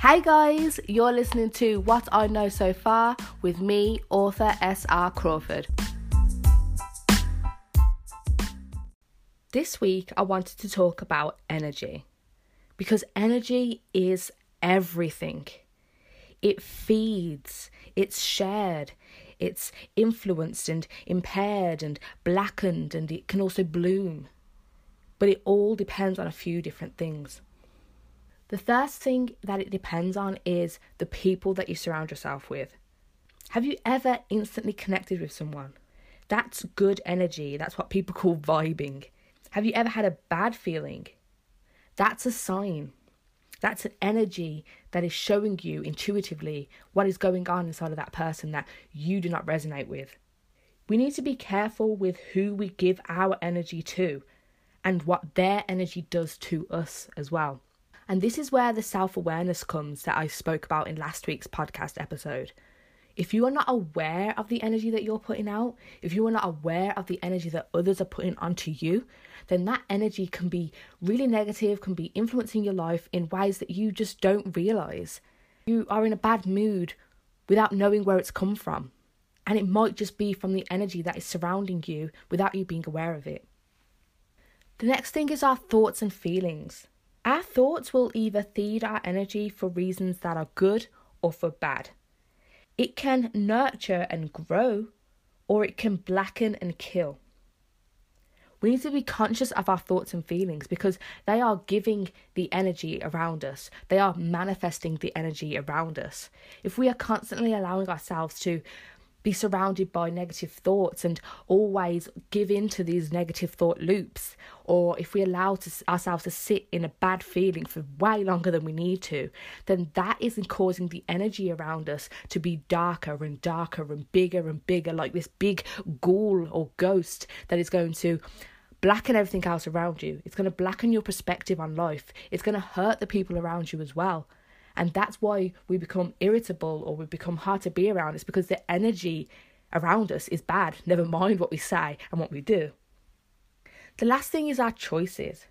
Hey guys, you're listening to What I Know So Far with me, author S.R. Crawford. This week I wanted to talk about energy, because energy is everything. It feeds, it's shared, it's influenced and impaired and blackened, and it can also bloom. But it all depends on a few different things. The first thing that it depends on is the people that you surround yourself with. Have you ever instantly connected with someone? That's good energy. That's what people call vibing. Have you ever had a bad feeling? That's a sign. That's an energy that is showing you intuitively what is going on inside of that person that you do not resonate with. We need to be careful with who we give our energy to and what their energy does to us as well. And this is where the self-awareness comes that I spoke about in last week's podcast episode. If you are not aware of the energy that you're putting out, if you are not aware of the energy that others are putting onto you, then that energy can be really negative, can be influencing your life in ways that you just don't realise. You are in a bad mood without knowing where it's come from. And it might just be from the energy that is surrounding you without you being aware of it. The next thing is our thoughts and feelings. Our thoughts will either feed our energy for reasons that are good or for bad. It can nurture and grow, or it can blacken and kill. We need to be conscious of our thoughts and feelings because they are giving the energy around us. They are manifesting the energy around us. If we are constantly allowing ourselves to be surrounded by negative thoughts and always give in to these negative thought loops, or if we allow ourselves to sit in a bad feeling for way longer than we need to, then that isn't causing the energy around us to be darker and darker and bigger, like this big ghoul or ghost that is going to blacken everything else around you. It's going to blacken your perspective on life. It's going to hurt the people around you as well. And that's why we become irritable or we become hard to be around. It's because the energy around us is bad, never mind what we say and what we do. The last thing is our choices.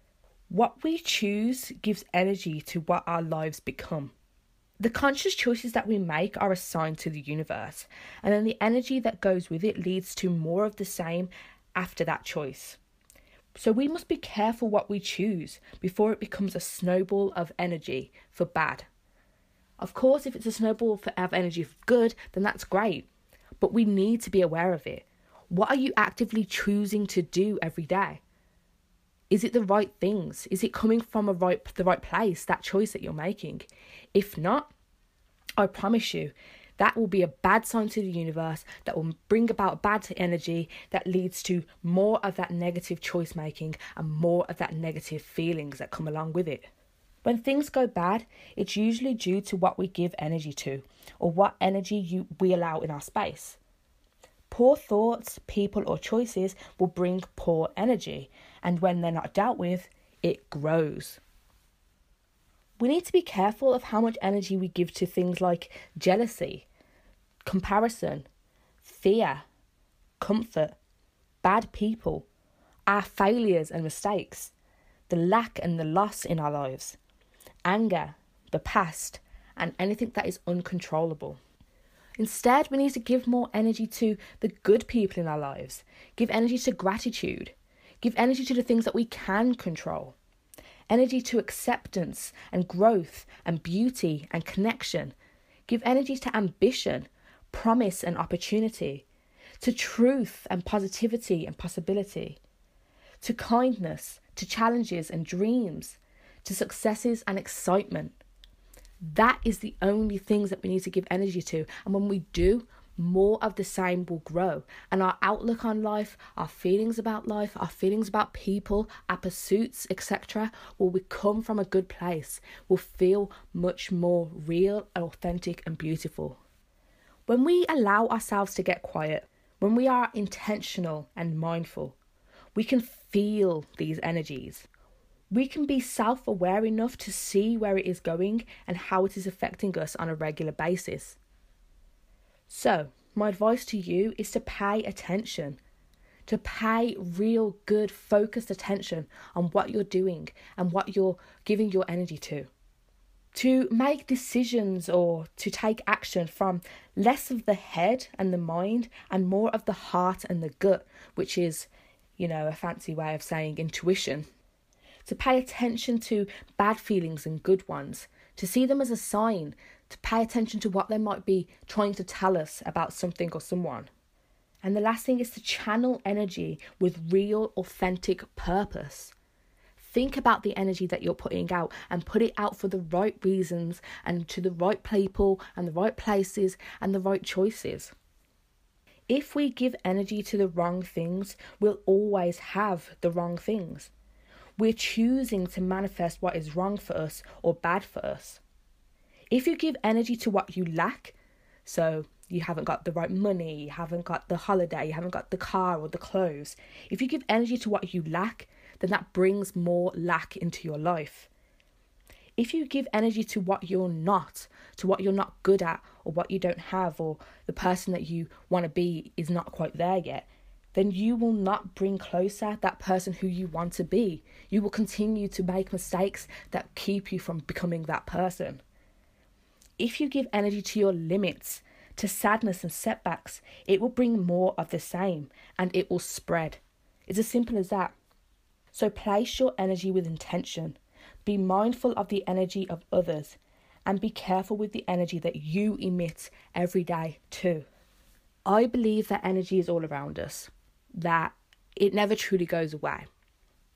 What we choose gives energy to what our lives become. The conscious choices that we make are assigned to the universe. And then the energy that goes with it leads to more of the same after that choice. So we must be careful what we choose before it becomes a snowball of energy for bad. Of course, if it's a snowball of energy for good, then that's great. But we need to be aware of it. What are you actively choosing to do every day? Is it the right things? Is it coming from the right place, that choice that you're making? If not, I promise you, that will be a bad sign to the universe that will bring about bad energy that leads to more of that negative choice making and more of that negative feelings that come along with it. When things go bad, it's usually due to what we give energy to or what energy we allow in our space. Poor thoughts, people or choices will bring poor energy, and when they're not dealt with, it grows. We need to be careful of how much energy we give to things like jealousy, comparison, fear, comfort, bad people, our failures and mistakes, the lack and the loss in our lives, anger, the past, and anything that is uncontrollable. Instead, we need to give more energy to the good people in our lives. Give energy to gratitude. Give energy to the things that we can control. Energy to acceptance and growth and beauty and connection. Give energy to ambition, promise and opportunity. To truth and positivity and possibility. To kindness, to challenges and dreams, to successes and excitement. That is the only things that we need to give energy to. And when we do, more of the same will grow. And our outlook on life, our feelings about people, our pursuits, etc. will come from a good place, will feel much more real, authentic and beautiful. When we allow ourselves to get quiet, when we are intentional and mindful, we can feel these energies. We can be self-aware enough to see where it is going and how it is affecting us on a regular basis. So, my advice to you is to pay attention. To pay real, good, focused attention on what you're doing and what you're giving your energy to. to make decisions or to take action from less of the head and the mind and more of the heart and the gut, which is, you know, a fancy way of saying intuition. To pay attention to bad feelings and good ones, to see them as a sign, to pay attention to what they might be trying to tell us about something or someone. And the last thing is to channel energy with real, authentic purpose. Think about the energy that you're putting out and put it out for the right reasons and to the right people and the right places and the right choices. If we give energy to the wrong things, we'll always have the wrong things. We're choosing to manifest what is wrong for us or bad for us. If you give energy to what you lack, so you haven't got the right money, you haven't got the holiday, you haven't got the car or the clothes. If you give energy to what you lack, then that brings more lack into your life. If you give energy to what you're not, to what you're not good at or what you don't have or the person that you want to be is not quite there yet, then you will not bring closer that person who you want to be. You will continue to make mistakes that keep you from becoming that person. If you give energy to your limits, to sadness and setbacks, it will bring more of the same and it will spread. It's as simple as that. So place your energy with intention. Be mindful of the energy of others and be careful with the energy that you emit every day too. I believe that energy is all around us, that it never truly goes away.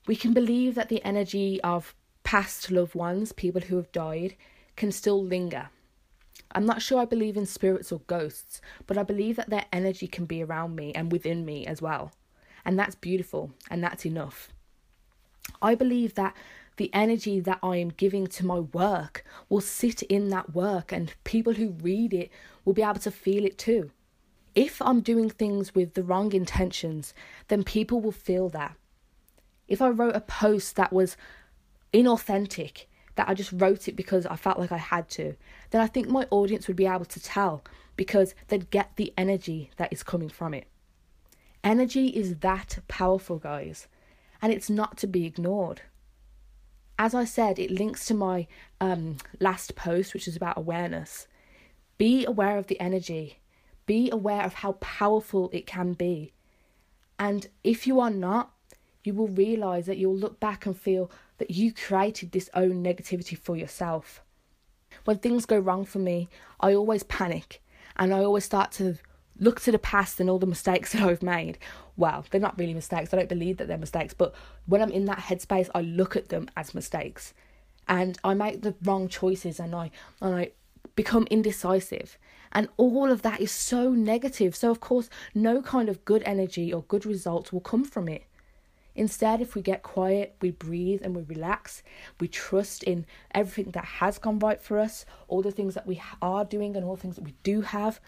We can believe that the energy of past loved ones, people who have died, can still linger. I'm not sure I believe in spirits or ghosts, but I believe that their energy can be around me and within me as well. And that's beautiful and that's enough. I believe that the energy that I am giving to my work will sit in that work and people who read it will be able to feel it too. If I'm doing things with the wrong intentions, then people will feel that. If I wrote a post that was inauthentic, that I just wrote it because I felt like I had to, then I think my audience would be able to tell because they'd get the energy that is coming from it. Energy is that powerful, guys, and it's not to be ignored. As I said, it links to my last post, which is about awareness. Be aware of the energy. Be aware of how powerful it can be. And if you are not, you will realise that you'll look back and feel that you created this own negativity for yourself. When things go wrong for me, I always panic and I always start to look to the past and all the mistakes that I've made. Well, they're not really mistakes. I don't believe that they're mistakes. But when I'm in that headspace, I look at them as mistakes and I make the wrong choices and I become indecisive. And all of that is so negative. So, of course, no kind of good energy or good results will come from it. Instead, if we get quiet, we breathe and we relax, we trust in everything that has gone right for us, all the things that we are doing and all the things that we do have,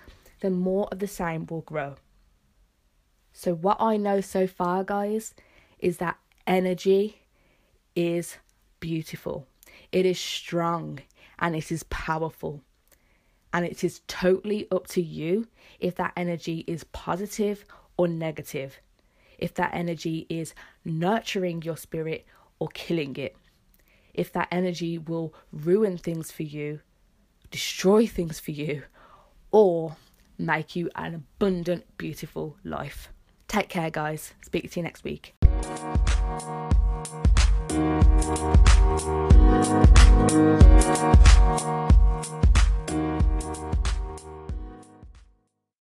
then more of the same will grow. So what I know so far, guys, is that energy is beautiful. It is strong and it is powerful. And it is totally up to you if that energy is positive or negative. If that energy is nurturing your spirit or killing it. If that energy will ruin things for you, destroy things for you, or make you an abundant, beautiful life. Take care, guys. Speak to you next week.